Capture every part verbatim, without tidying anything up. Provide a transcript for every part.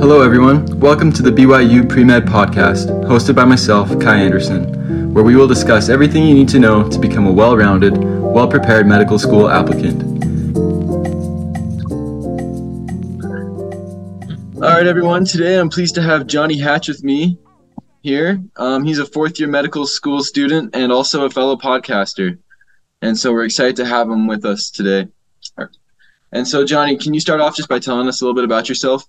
Hello everyone, welcome to the B Y U PreMed Podcast, hosted by myself, Kai Anderson, where we will discuss everything you need to know to become a well-rounded, well-prepared medical school applicant. All right everyone, today I'm pleased to have Johnny Hatch with me here. Um, he's a fourth year medical school student and also a fellow podcaster, and so we're excited to have him with us today. And so Johnny, can you start off just by telling us a little bit about yourself?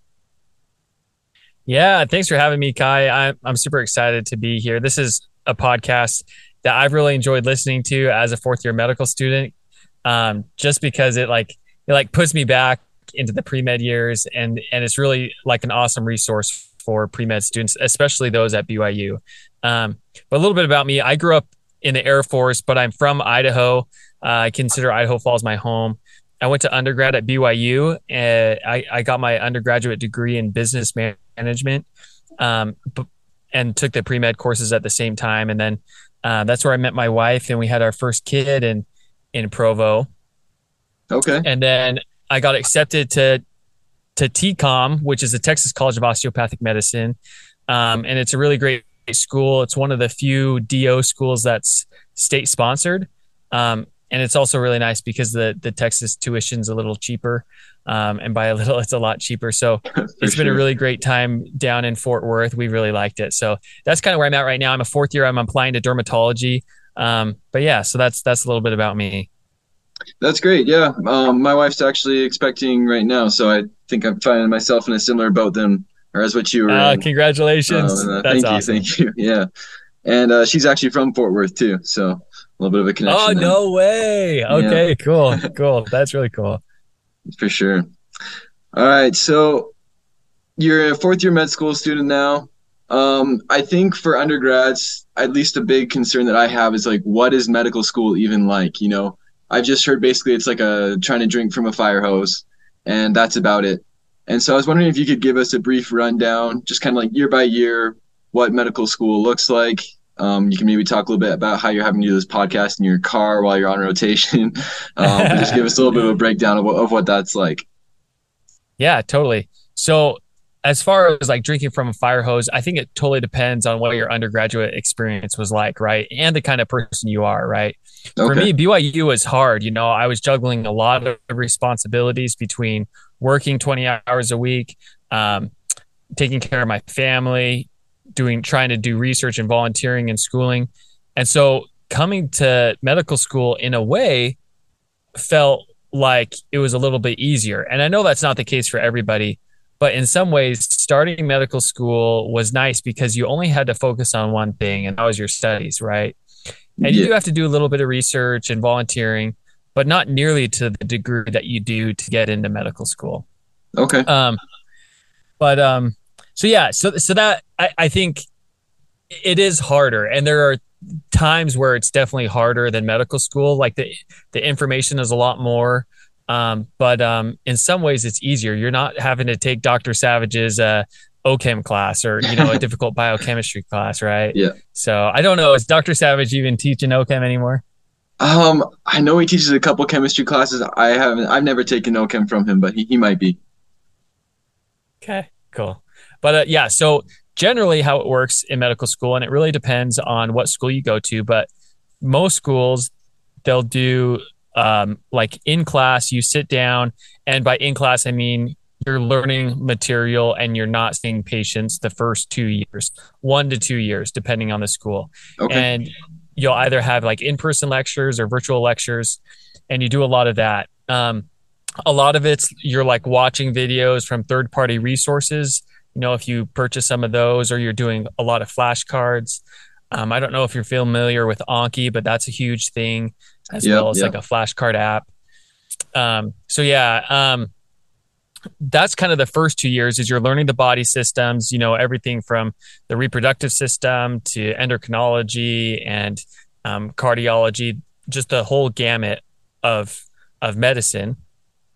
Yeah, thanks for having me, Kai. I, I'm super excited to be here. This is a podcast that I've really enjoyed listening to as a fourth year medical student, um, just because it like it like puts me back into the pre-med years, and and it's really like an awesome resource for pre-med students, especially those at B Y U. Um, but a little bit about me. I grew up in the Air Force, but I'm from Idaho. Uh, I consider Idaho Falls my home. I went to undergrad at B Y U, and I, I got my undergraduate degree in business management, um, and took the pre-med courses at the same time. And then uh, that's where I met my wife, and we had our first kid in, in Provo. Okay. And then I got accepted to to T C O M, which is the Texas College of Osteopathic Medicine. Um, and it's a really great school. It's one of the few D O schools that's state sponsored. Um, and it's also really nice because the the Texas tuition's a little cheaper. Um, and by a little, it's a lot cheaper. So it's been a really great time down in Fort Worth. We really liked it. So that's kind of where I'm at right now. I'm a fourth year. I'm applying to dermatology. Um, but yeah, so that's that's a little bit about me. That's great. Yeah. Um, my wife's actually expecting right now. So I think I'm finding myself in a similar boat than, or as what you were. Uh, congratulations. Uh, That's thank awesome. You, thank you. Yeah. And uh, she's actually from Fort Worth too. So a little bit of a connection. Oh, there. No way. Okay, yeah. cool. Cool. That's really cool. For sure. All right. So you're a fourth year med school student now. Um, I think for undergrads, at least a big concern that I have is like, what is medical school even like, you know? I've just heard basically it's like a trying to drink from a fire hose, and that's about it. And so I was wondering if you could give us a brief rundown, just kind of like year by year, what medical school looks like. Um, you can maybe talk a little bit about how you're having to do this podcast in your car while you're on rotation. um, just give us a little bit of a breakdown of, of what that's like. Yeah, totally. So as far as like drinking from a fire hose, I think it totally depends on what your undergraduate experience was like, right? And the kind of person you are, right? Okay. For me, B Y U was hard. You know, I was juggling a lot of responsibilities between working twenty hours a week, um, taking care of my family, doing, trying to do research and volunteering and schooling. And so coming to medical school in a way felt like it was a little bit easier. And I know that's not the case for everybody, but in some ways, starting medical school was nice because you only had to focus on one thing, and that was your studies, right? And yeah. You do have to do a little bit of research and volunteering, but not nearly to the degree that you do to get into medical school. Okay. Um, but um, so yeah, so so that I, I think it is harder, and there are times where it's definitely harder than medical school. Like the the information is a lot more, um, but um, in some ways it's easier. You're not having to take Doctor Savage's uh, O chem class, or you know, a difficult biochemistry class, right? Yeah. So I don't know. Is Doctor Savage even teaching O chem anymore? Um, I know he teaches a couple chemistry classes. I haven't. I've never taken O chem from him, but he, he might be. Okay, cool. But uh, yeah, so generally how it works in medical school, and it really depends on what school you go to. But most schools, they'll do um, like in class. You sit down, and by in class, I mean, you're learning material and you're not seeing patients the first two years, one to two years, depending on the school. Okay. And you'll either have like in-person lectures or virtual lectures, and you do a lot of that. Um, a lot of it's you're like watching videos from third-party resources. You know, if you purchase some of those, or you're doing a lot of flashcards. Um, I don't know if you're familiar with Anki, but that's a huge thing, as yeah, well as yeah. like a flashcard app. Um, so yeah. Um, That's kind of the first two years is you're learning the body systems, you know, everything from the reproductive system to endocrinology and um, cardiology, just the whole gamut of of medicine.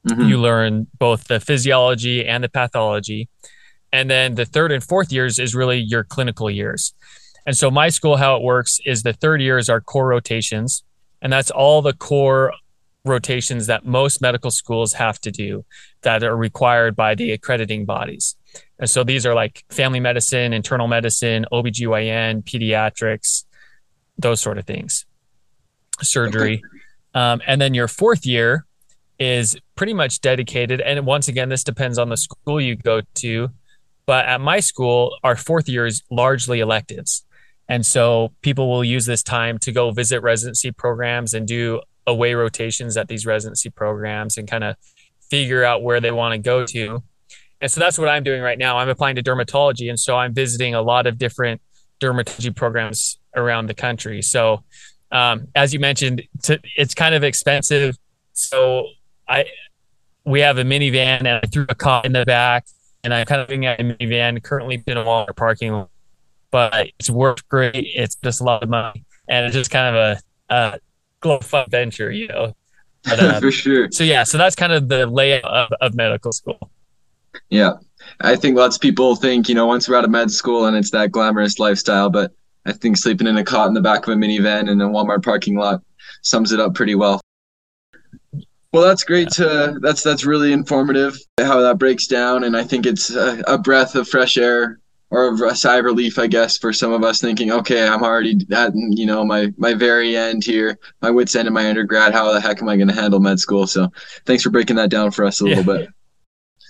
Mm-hmm. You learn both the physiology and the pathology. And then the third and fourth years is really your clinical years. And so my school, how it works is the third years are core rotations, and that's all the core rotations that most medical schools have to do that are required by the accrediting bodies. And so these are like family medicine, internal medicine, O B G Y N, pediatrics, those sort of things, surgery. Okay. Um, and then your fourth year is pretty much dedicated. And once again, this depends on the school you go to. But at my school, our fourth year is largely electives. And so people will use this time to go visit residency programs and do away rotations at these residency programs and kind of figure out where they want to go to. And so that's what I'm doing right now. I'm applying to dermatology. And so I'm visiting a lot of different dermatology programs around the country. So um, as you mentioned, to, it's kind of expensive. So I we have a minivan and I threw a cot in the back and I'm kind of in a minivan currently in a Walmart parking lot. But it's worked great. It's just a lot of money, and it's just kind of a, a glorified venture, you know. But, uh, for sure. So yeah, so that's kind of the layout of, of medical school. Yeah, I think lots of people think, you know, once we're out of med school and it's that glamorous lifestyle, but I think sleeping in a cot in the back of a minivan in a Walmart parking lot sums it up pretty well. Well, that's great. To, that's that's really informative how that breaks down, and I think it's a, a breath of fresh air or a sigh of relief, I guess, for some of us thinking, okay, I'm already at, you know, my my very end here, my wit's end in my undergrad. How the heck am I going to handle med school? So thanks for breaking that down for us a little yeah. bit.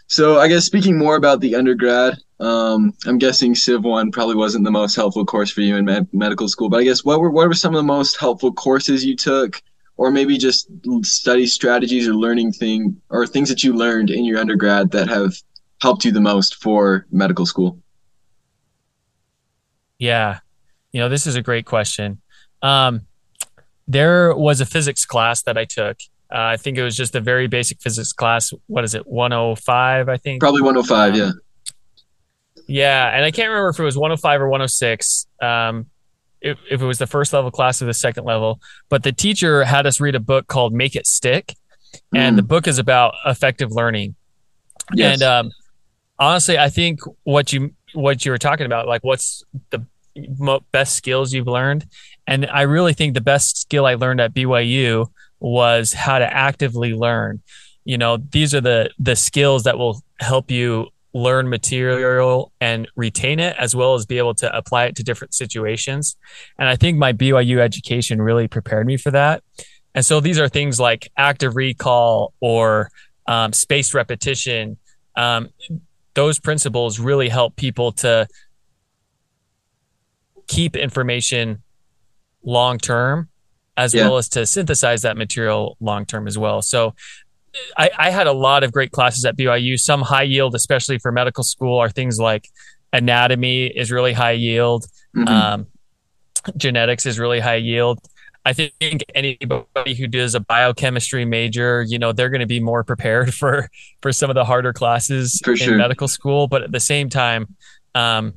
So I guess speaking more about the undergrad, um, I'm guessing Civ one probably wasn't the most helpful course for you in med- medical school, but I guess what were what were some of the most helpful courses you took? Or maybe just study strategies or learning thing or things that you learned in your undergrad that have helped you the most for medical school? Yeah. You know, this is a great question. Um, there was a physics class that I took. Uh, I think it was just a very basic physics class. What is it? one oh five, I think. Probably one oh five. Um, yeah. Yeah. And I can't remember if it was one oh five or one oh six. Um, If, if it was the first level class or the second level, but the teacher had us read a book called Make It Stick. And mm. the book is about effective learning. Yes. And um, honestly, I think what you, what you were talking about, like what's the mo- best skills you've learned. And I really think the best skill I learned at B Y U was how to actively learn. You know, these are the, the skills that will help you learn material and retain it, as well as be able to apply it to different situations. And I think my B Y U education really prepared me for that. And so these are things like active recall or um, spaced repetition. Um, those principles really help people to keep information long-term, as yeah. well as to synthesize that material long-term as well. So I, I had a lot of great classes at B Y U. Some high yield, especially for medical school, are things like anatomy is really high yield. Mm-hmm. Um, genetics is really high yield. I think anybody who does a biochemistry major, you know, they're going to be more prepared for, for some of the harder classes for in sure. medical school. But at the same time, um,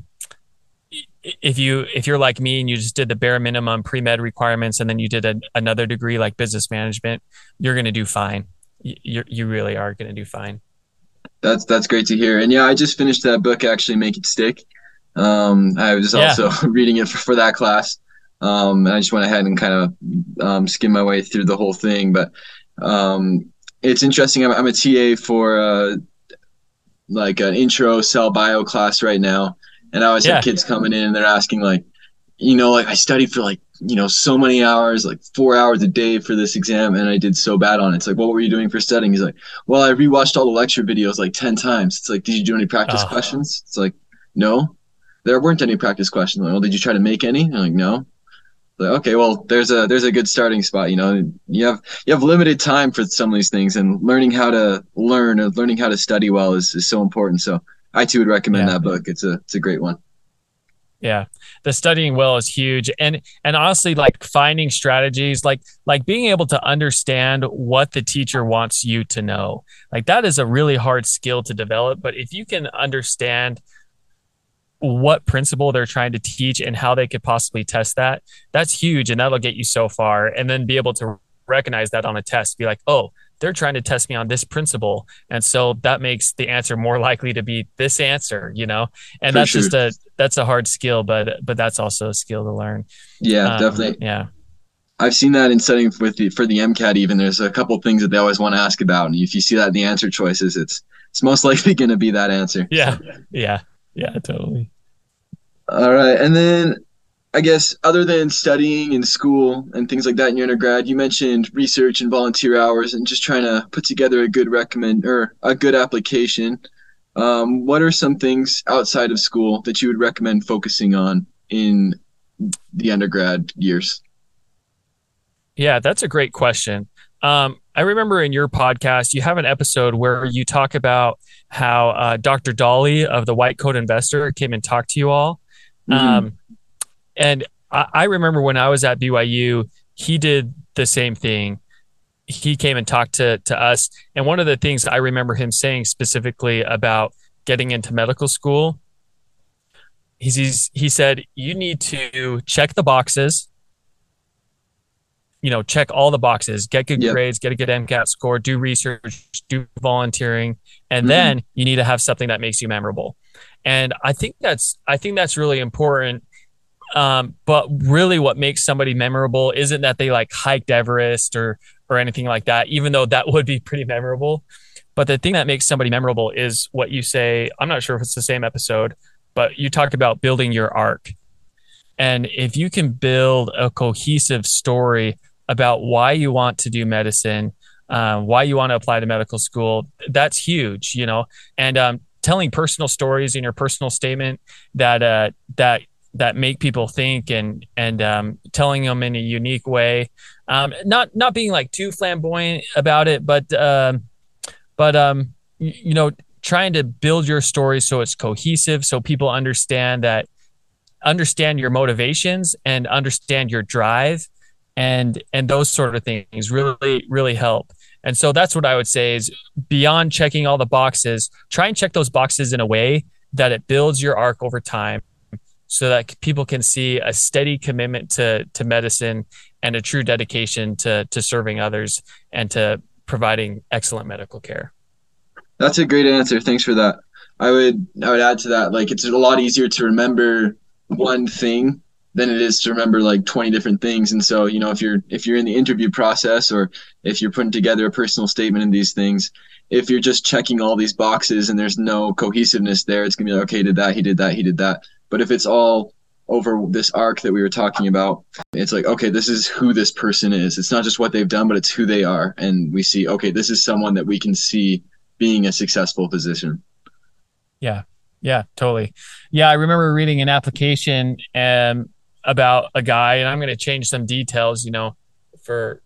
if you, if you're like me and you just did the bare minimum pre-med requirements, and then you did a, another degree like business management, you're going to do fine. You you really are going to do fine. That's that's great to hear. And yeah, I just finished that book, actually, Make It Stick. Um, I was yeah. also reading it for, for that class. Um, and I just went ahead and kind of um, skimmed my way through the whole thing. But um, it's interesting. I'm, I'm a T A for uh, like an intro cell bio class right now. And I always yeah. have kids coming in and they're asking like, you know, like I studied for like, you know, so many hours, like four hours a day for this exam. And I did so bad on it. It's like, what were you doing for studying? He's like, well, I rewatched all the lecture videos like ten times. It's like, did you do any practice uh-huh. questions? It's like, no, there weren't any practice questions. Like, well, did you try to make any? I'm like, no. Like, okay, well, there's a, there's a good starting spot. You know, you have, you have limited time for some of these things, and learning how to learn or learning how to study well is, is so important. So I too would recommend yeah. that book. It's a, it's a great one. Yeah. The studying well is huge. And, and honestly, like finding strategies, like, like being able to understand what the teacher wants you to know, like that is a really hard skill to develop. But if you can understand what principle they're trying to teach and how they could possibly test that, that's huge. And that'll get you so far. And then be able to recognize that on a test, be like, oh, they're trying to test me on this principle. And so that makes the answer more likely to be this answer, you know, and For that's sure. just a, that's a hard skill, but, but that's also a skill to learn. Yeah, um, definitely. Yeah. I've seen that in studying with the, for the MCAT, even there's a couple of things that they always want to ask about. And if you see that in the answer choices, it's it's most likely going to be that answer. Yeah. Yeah. Yeah, totally. All right. And then I guess other than studying in school and things like that in your undergrad, you mentioned research and volunteer hours and just trying to put together a good recommend or a good application. Um, what are some things outside of school that you would recommend focusing on in the undergrad years? Yeah, that's a great question. Um, I remember in your podcast, you have an episode where you talk about how uh, Doctor Dolly of the White Coat Investor came and talked to you all. Mm-hmm. Um, and I, I remember when I was at B Y U, he did the same thing. He came and talked to, to us. And one of the things I remember him saying specifically about getting into medical school, he's, he's, he said, you need to check the boxes. You know, check all the boxes, get good yep. grades, get a good MCAT score, do research, do volunteering, and mm-hmm. then you need to have something that makes you memorable. And I think that's, I think that's really important. Um, but really what makes somebody memorable isn't that they like hiked Everest or, or anything like that, even though that would be pretty memorable. But the thing that makes somebody memorable is what you say. I'm not sure if it's the same episode, but you talked about building your arc. And if you can build a cohesive story about why you want to do medicine, um, why you want to apply to medical school, that's huge, you know, and um, telling personal stories in your personal statement that uh, that that make people think and and um, telling them in a unique way, um, not not being like too flamboyant about it, but um, but, um, you, you know, trying to build your story so it's cohesive, so people understand that, understand your motivations and understand your drive. And, and those sort of things really, really help. And so that's what I would say is beyond checking all the boxes, try and check those boxes in a way that it builds your arc over time so that people can see a steady commitment to, to medicine and a true dedication to, to serving others and to providing excellent medical care. That's a great answer. Thanks for that. I would, I would add to that. Like, it's a lot easier to remember one thing than it is to remember like twenty different things. And so, you know, if you're, if you're in the interview process or if you're putting together a personal statement in these things, if you're just checking all these boxes and there's no cohesiveness there, it's gonna be like, okay, did that, he did that, he did that. But if it's all over this arc that we were talking about, it's like, okay, this is who this person is. It's not just what they've done, but it's who they are. And we see, okay, this is someone that we can see being a successful physician. Yeah. Yeah, totally. Yeah. I remember reading an application um, about a guy, and I'm going to change some details, you know, for,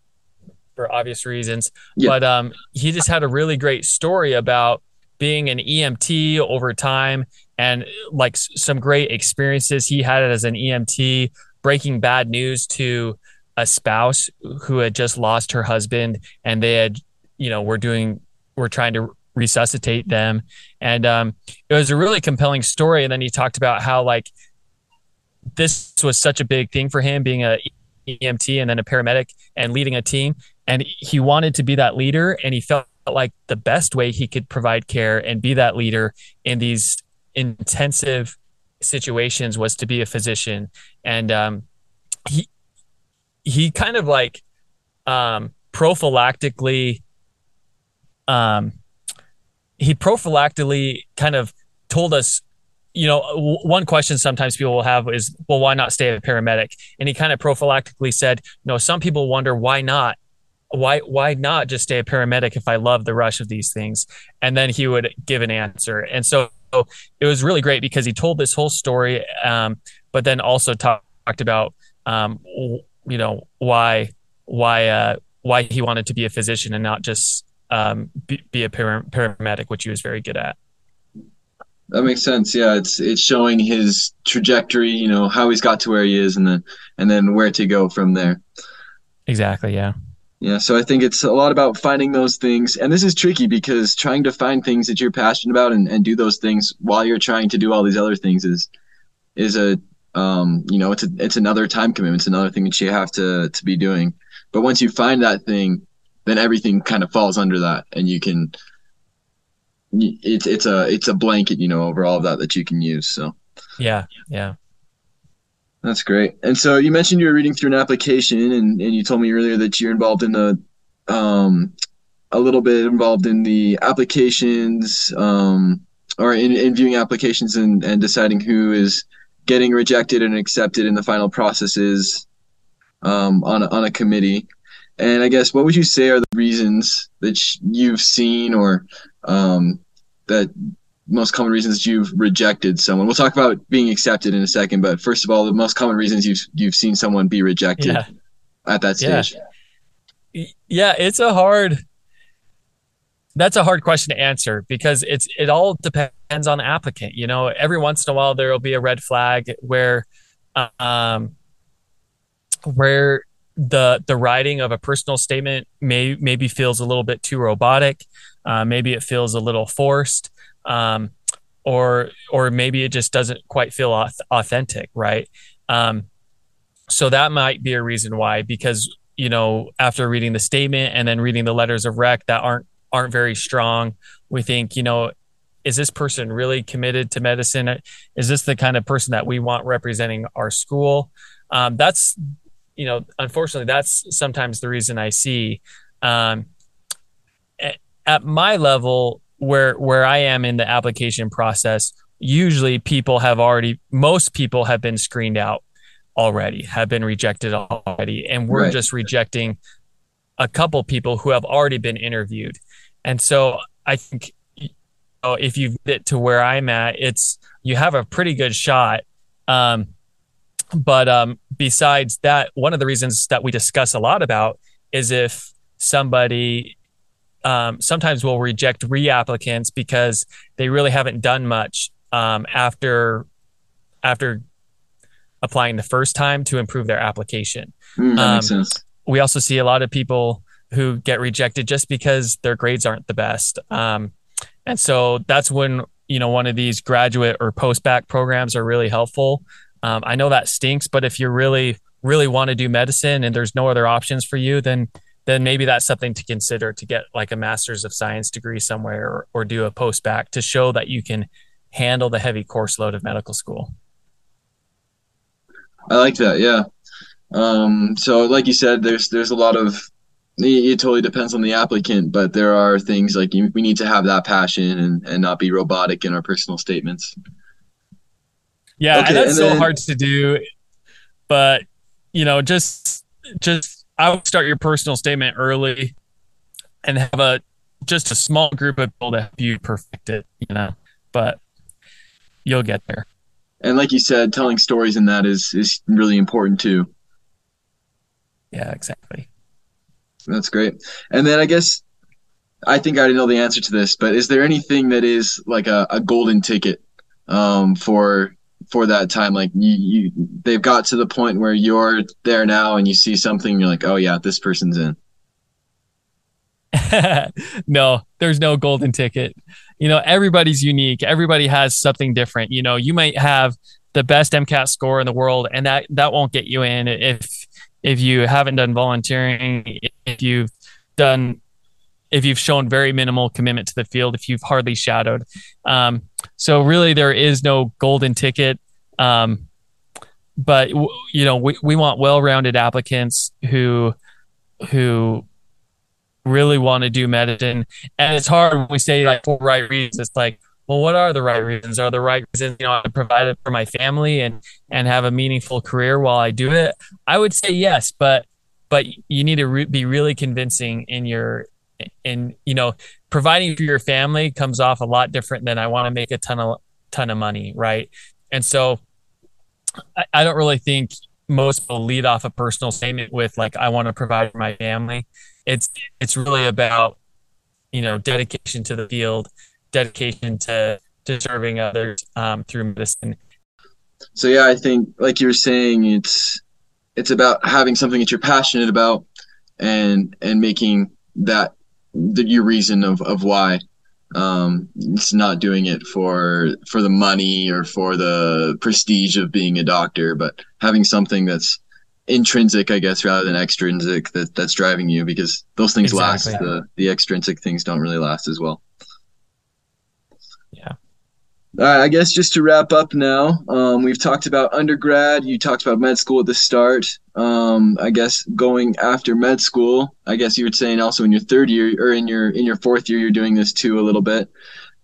for obvious reasons, yeah. but um, he just had a really great story about being an E M T over time and like s- some great experiences he had as an E M T, breaking bad news to a spouse who had just lost her husband and they had, you know, were doing, were trying to resuscitate them. And um, it was a really compelling story. And then he talked about how like this was such a big thing for him, being a E M T and then a paramedic and leading a team. And he wanted to be that leader. And he felt like the best way he could provide care and be that leader in these intensive situations was to be a physician. And um, he, he kind of like um, prophylactically um, he prophylactically kind of told us, you know, w- one question sometimes people will have is, well, why not stay a paramedic? And he kind of prophylactically said, no, some people wonder why not, why, why not just stay a paramedic if I love the rush of these things? And then he would give an answer. And so it was really great because he told this whole story, um, but then also talk, talked about, um, you know, why, why, uh, why he wanted to be a physician and not just, Um, be, be a para- paramedic, which he was very good at. That makes sense. Yeah, it's it's showing his trajectory, you know, how he's got to where he is, and then and then where to go from there. Exactly. Yeah. Yeah. So I think it's a lot about finding those things, and this is tricky because trying to find things that you're passionate about and, and do those things while you're trying to do all these other things is is a um you know it's a, it's another time commitment. It's another thing that you have to to be doing. But once you find that thing, then everything kind of falls under that, and you can, it's, it's a, it's a blanket, you know, over all of that that you can use. So yeah, yeah. That's great. And so you mentioned you were reading through an application, and, and you told me earlier that you're involved in the um, a little bit involved in the applications, um, or in, in viewing applications and, and deciding who is getting rejected and accepted in the final processes um, on, a, on a committee. And I guess, what would you say are the reasons that you've seen, or um, that most common reasons you've rejected someone? We'll talk about being accepted in a second, but first of all, the most common reasons you've you've seen someone be rejected yeah. at that stage. Yeah. yeah, it's a hard, that's a hard question to answer, because it's it all depends on the applicant. You know, every once in a while, there'll be a red flag where, um, where, the the writing of a personal statement may maybe feels a little bit too robotic, uh, maybe it feels a little forced, um, or or maybe it just doesn't quite feel authentic, right? Um, so that might be a reason why, because, you know, after reading the statement and then reading the letters of rec that aren't aren't very strong, we think, you know, is this person really committed to medicine? Is this the kind of person that we want representing our school? Um, that's you know, unfortunately, that's sometimes the reason I see, um, at my level where, where I am in the application process, usually people have already, most people have been screened out already, have been rejected already. And we're right. just rejecting a couple people who have already been interviewed. And so I think, you know, if you get to where I'm at, it's, you have a pretty good shot, um, But um, besides that, one of the reasons that we discuss a lot about is if somebody um, sometimes will reject reapplicants because they really haven't done much um, after after applying the first time to improve their application. Mm, that um, makes sense. We also see a lot of people who get rejected just because their grades aren't the best. Um, and so that's when, you know, one of these graduate or post-bac programs are really helpful. Um, I know that stinks, but if you really, really want to do medicine and there's no other options for you, then then maybe that's something to consider, to get like a master's of science degree somewhere, or, or do a post-bac to show that you can handle the heavy course load of medical school. I like that. Yeah. Um, so like you said, there's there's a lot of, it, it totally depends on the applicant, but there are things like you, we need to have that passion and, and not be robotic in our personal statements. Yeah, okay, and that's and then, so hard to do, but, you know, just, just, I would start your personal statement early and have a, just a small group of people to help you perfect it, you know, but you'll get there. And like you said, telling stories in that is, is really important too. Yeah, exactly. That's great. And then I guess, I think I already know the answer to this, but is there anything that is like a, a golden ticket um, for for that time, like you, you they've got to the point where you're there now and you see something, you're like, oh yeah, this person's in? No, there's no golden ticket. You know, everybody's unique. Everybody has something different. You know, you might have the best MCAT score in the world, and that, that won't get you in. If, if you haven't done volunteering, if you've done, if you've shown very minimal commitment to the field, if you've hardly shadowed. Um, so really there is no golden ticket. Um, but w- you know, we, we want well-rounded applicants who, who really want to do medicine. And it's hard when we say like for right reasons. It's like, well, what are the right reasons? Are the right reasons, you know, I provide it for my family and, and have a meaningful career while I do it? I would say yes, but, but you need to re- be really convincing in your, and, you know, providing for your family comes off a lot different than I want to make a ton of ton of money, right? And so I, I don't really think most people lead off a personal statement with like, I want to provide for my family. It's it's really about, you know, dedication to the field, dedication to, to serving others um, through medicine. So yeah, I think like you were saying, it's it's about having something that you're passionate about and and making that the your reason of, of why um, it's not doing it for for the money or for the prestige of being a doctor, but having something that's intrinsic, I guess, rather than extrinsic that, that's driving you, because those things exactly. last. The, the extrinsic things don't really last as well. Yeah. right, I guess just to wrap up now, um, we've talked about undergrad. You talked about med school at the start. Um, I guess going after med school, I guess you were saying also in your third year or in your in your fourth year, you're doing this too a little bit.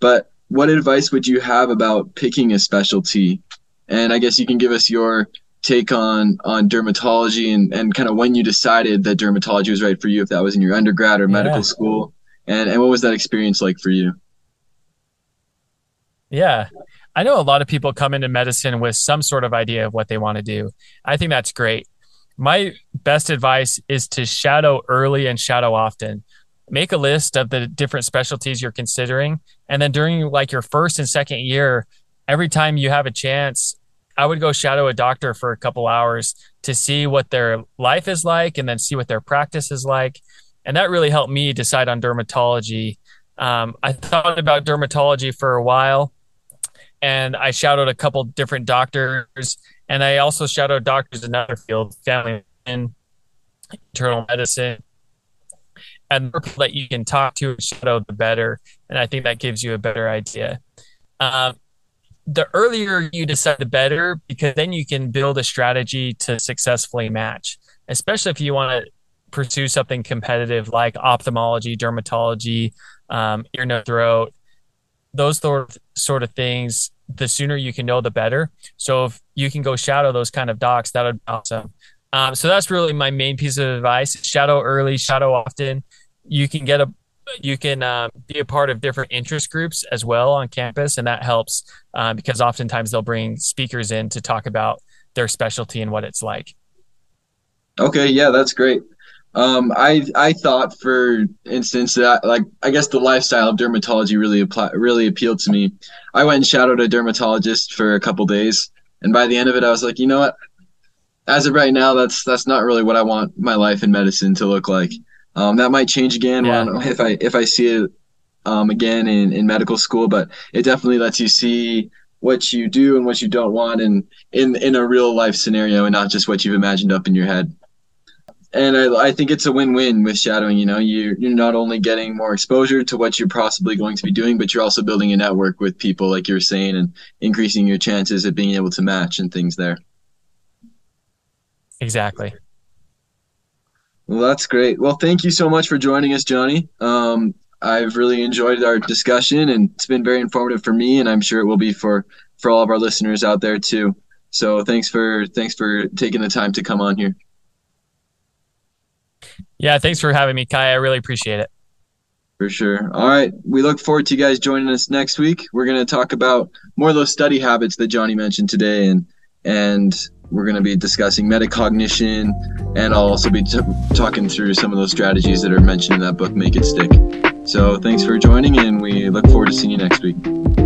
But what advice would you have about picking a specialty? And I guess you can give us your take on on dermatology and, and kind of when you decided that dermatology was right for you, if that was in your undergrad or medical yeah. school. And, and what was that experience like for you? Yeah, I know a lot of people come into medicine with some sort of idea of what they want to do. I think that's great. My best advice is to shadow early and shadow often. Make a list of the different specialties you're considering. And then during like your first and second year, every time you have a chance, I would go shadow a doctor for a couple hours to see what their life is like and then see what their practice is like. And that really helped me decide on dermatology. Um, I thought about dermatology for a while. And I shadowed a couple different doctors, and I also shadowed doctors in another field, family medicine, internal medicine, and the people that you can talk to and shadow, the better. And I think that gives you a better idea. Um, the earlier you decide, the better, because then you can build a strategy to successfully match, especially if you want to pursue something competitive like ophthalmology, dermatology, um, ear, nose, throat. Those sort of things, the sooner you can know, the better. So if you can go shadow those kind of docs, that would be awesome. Um, so that's really my main piece of advice. Shadow early, shadow often. You can get a, you can um, be a part of different interest groups as well on campus. And that helps um, because oftentimes they'll bring speakers in to talk about their specialty and what it's like. Okay. Yeah, that's great. Um, I, I thought, for instance, that like, I guess the lifestyle of dermatology really apply, really appealed to me. I went and shadowed a dermatologist for a couple days. And by the end of it, I was like, you know what, as of right now, that's, that's not really what I want my life in medicine to look like. Um, that might change again yeah. when, if I, if I see it, um, again in, in medical school, but it definitely lets you see what you do and what you don't want and in, in a real life scenario and not just what you've imagined up in your head. And I, I think it's a win-win with shadowing. You know, you, you're not only getting more exposure to what you're possibly going to be doing, but you're also building a network with people, like you're saying, and increasing your chances of being able to match and things there. Exactly. Well, that's great. Well, thank you so much for joining us, Johnny. Um, I've really enjoyed our discussion, and it's been very informative for me, and I'm sure it will be for, for all of our listeners out there too. So thanks for thanks for taking the time to come on here. Yeah, thanks for having me, Kai. I really appreciate it. For sure. All right. We look forward to you guys joining us next week. We're going to talk about more of those study habits that Johnny mentioned today, and and we're going to be discussing metacognition, and I'll also be t- talking through some of those strategies that are mentioned in that book, Make It Stick. So thanks for joining, and we look forward to seeing you next week.